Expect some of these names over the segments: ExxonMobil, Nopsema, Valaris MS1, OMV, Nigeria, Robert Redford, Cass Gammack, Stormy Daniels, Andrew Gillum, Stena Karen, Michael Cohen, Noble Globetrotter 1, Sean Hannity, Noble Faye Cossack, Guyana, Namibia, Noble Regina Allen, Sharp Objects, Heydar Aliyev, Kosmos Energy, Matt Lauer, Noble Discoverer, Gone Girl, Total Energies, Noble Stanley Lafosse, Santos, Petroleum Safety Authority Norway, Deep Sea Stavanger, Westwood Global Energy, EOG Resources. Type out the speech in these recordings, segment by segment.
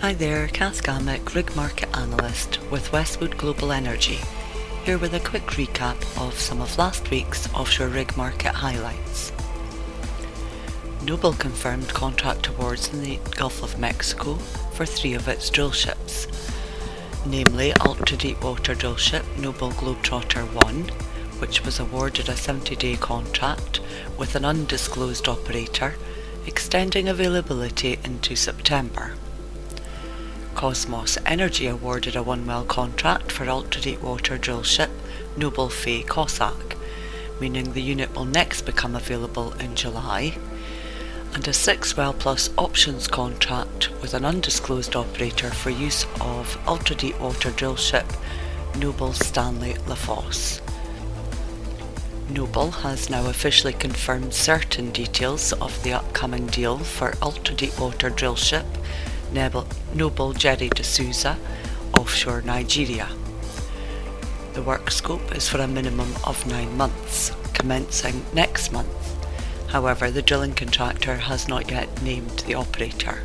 Hi there, Cass Gammack, Rig Market Analyst with Westwood Global Energy, here with a quick recap of some of last week's offshore rig market highlights. Noble confirmed contract awards in the Gulf of Mexico for three of its drill ships, namely ultra-deepwater drill ship Noble Globetrotter 1, which was awarded a 70-day contract with an undisclosed operator, extending availability into September. Kosmos Energy awarded a one-well contract for ultra-deepwater drill ship Noble Faye Cossack, meaning the unit will next become available in July, and a six-well plus options contract with an undisclosed operator for use of ultra-deepwater drill ship Noble Stanley Lafosse. Noble has now officially confirmed certain details of the upcoming deal for ultra-deepwater drill ship Noble Gerry de Souza, offshore Nigeria. The work scope is for a minimum of 9 months, commencing next month. However, the drilling contractor has not yet named the operator.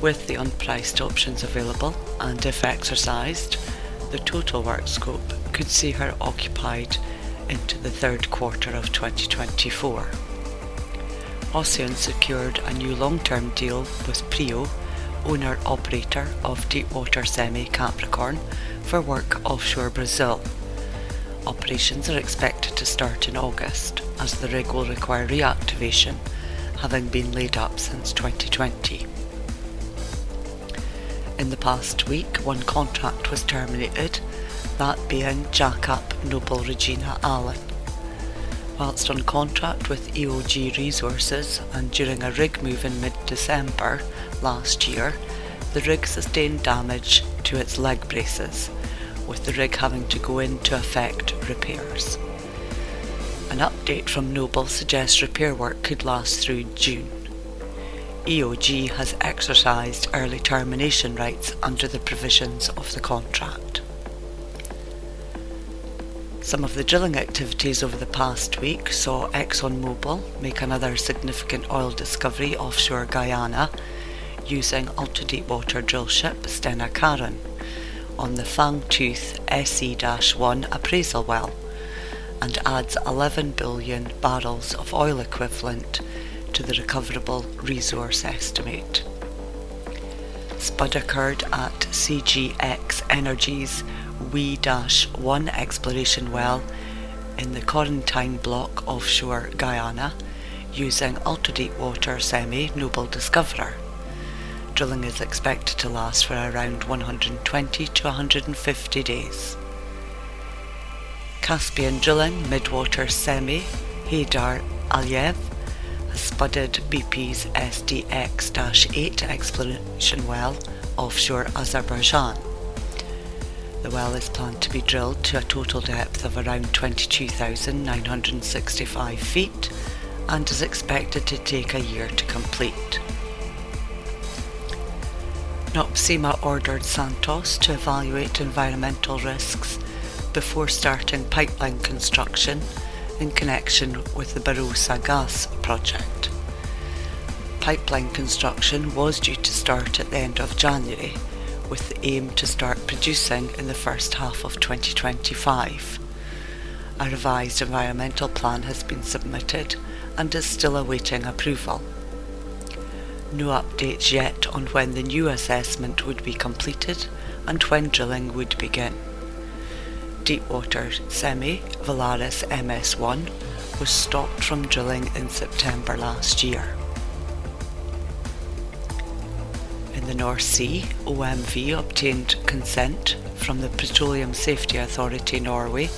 With the unpriced options available, and if exercised, the total work scope could see her occupied into the third quarter of 2024. Ocean secured a new long-term deal with Prio, owner-operator of Deepwater Semi Capricorn, for work offshore Brazil. Operations are expected to start in August, as the rig will require reactivation, having been laid up since 2020. In the past week, one contract was terminated, that being jack-up Noble Regina Allen. Whilst on contract with EOG Resources and during a rig move in mid-December last year, the rig sustained damage to its leg braces, with the rig having to go in to effect repairs. An update from Noble suggests repair work could last through June. EOG has exercised early termination rights under the provisions of the contract. Some of the drilling activities over the past week saw ExxonMobil make another significant oil discovery offshore Guyana using ultra-deepwater drill ship Stena Karen on the Fangtooth SE-1 appraisal well, and adds 11 billion barrels of oil equivalent to the recoverable resource estimate. Spud occurred at CGX Energy's Wei-1 exploration well in the Corentyne block offshore Guyana using ultra-deepwater semi Noble Discoverer. Drilling is expected to last for around 120 to 150 days. Caspian Drilling Midwater Semi Heydar Aliyev has spudded BP's SDX-8 exploration well offshore Azerbaijan. The well is planned to be drilled to a total depth of around 22,965 feet and is expected to take a year to complete. Nopsema ordered Santos to evaluate environmental risks before starting pipeline construction in connection with the Barossa gas project. Pipeline construction was due to start at the end of January, with the aim to start producing in the first half of 2025. A revised environmental plan has been submitted and is still awaiting approval. No updates yet on when the new assessment would be completed and when drilling would begin. Deepwater Semi Valaris MS1 was stopped from drilling in September last year. In the North Sea, OMV obtained consent from the Petroleum Safety Authority Norway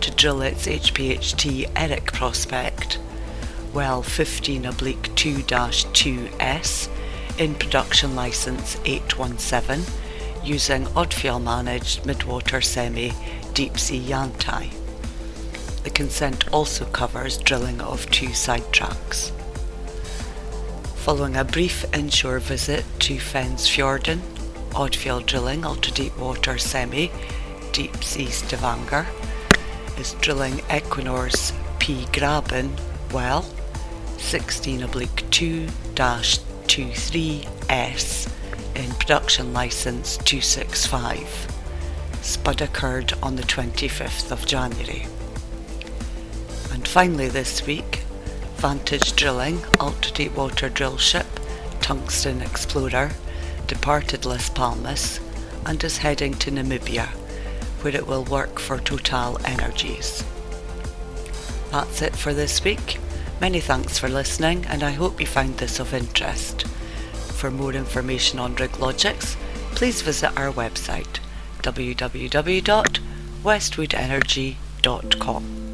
to drill its HPHT Eirik Prospect, well 15/2-2S in Production Licence 817 using Odfjell managed midwater semi Deep Sea Yantai. The consent also covers drilling of 2 sidetracks. Following a brief inshore visit to Fensfjorden, Odfjell Drilling ultra-deepwater semi Deep Sea Stavanger is drilling Equinor's P. Graben well 16/2-23S in Production Licence 265. Spud occurred on the 25th of January. And finally this week, Vantage Drilling ultra-deepwater drill ship Tungsten Explorer departed Las Palmas and is heading to Namibia, where it will work for Total Energies. That's it for this week. Many thanks for listening, and I hope you found this of interest. For more information on Rig Logics, please visit our website www.westwoodenergy.com.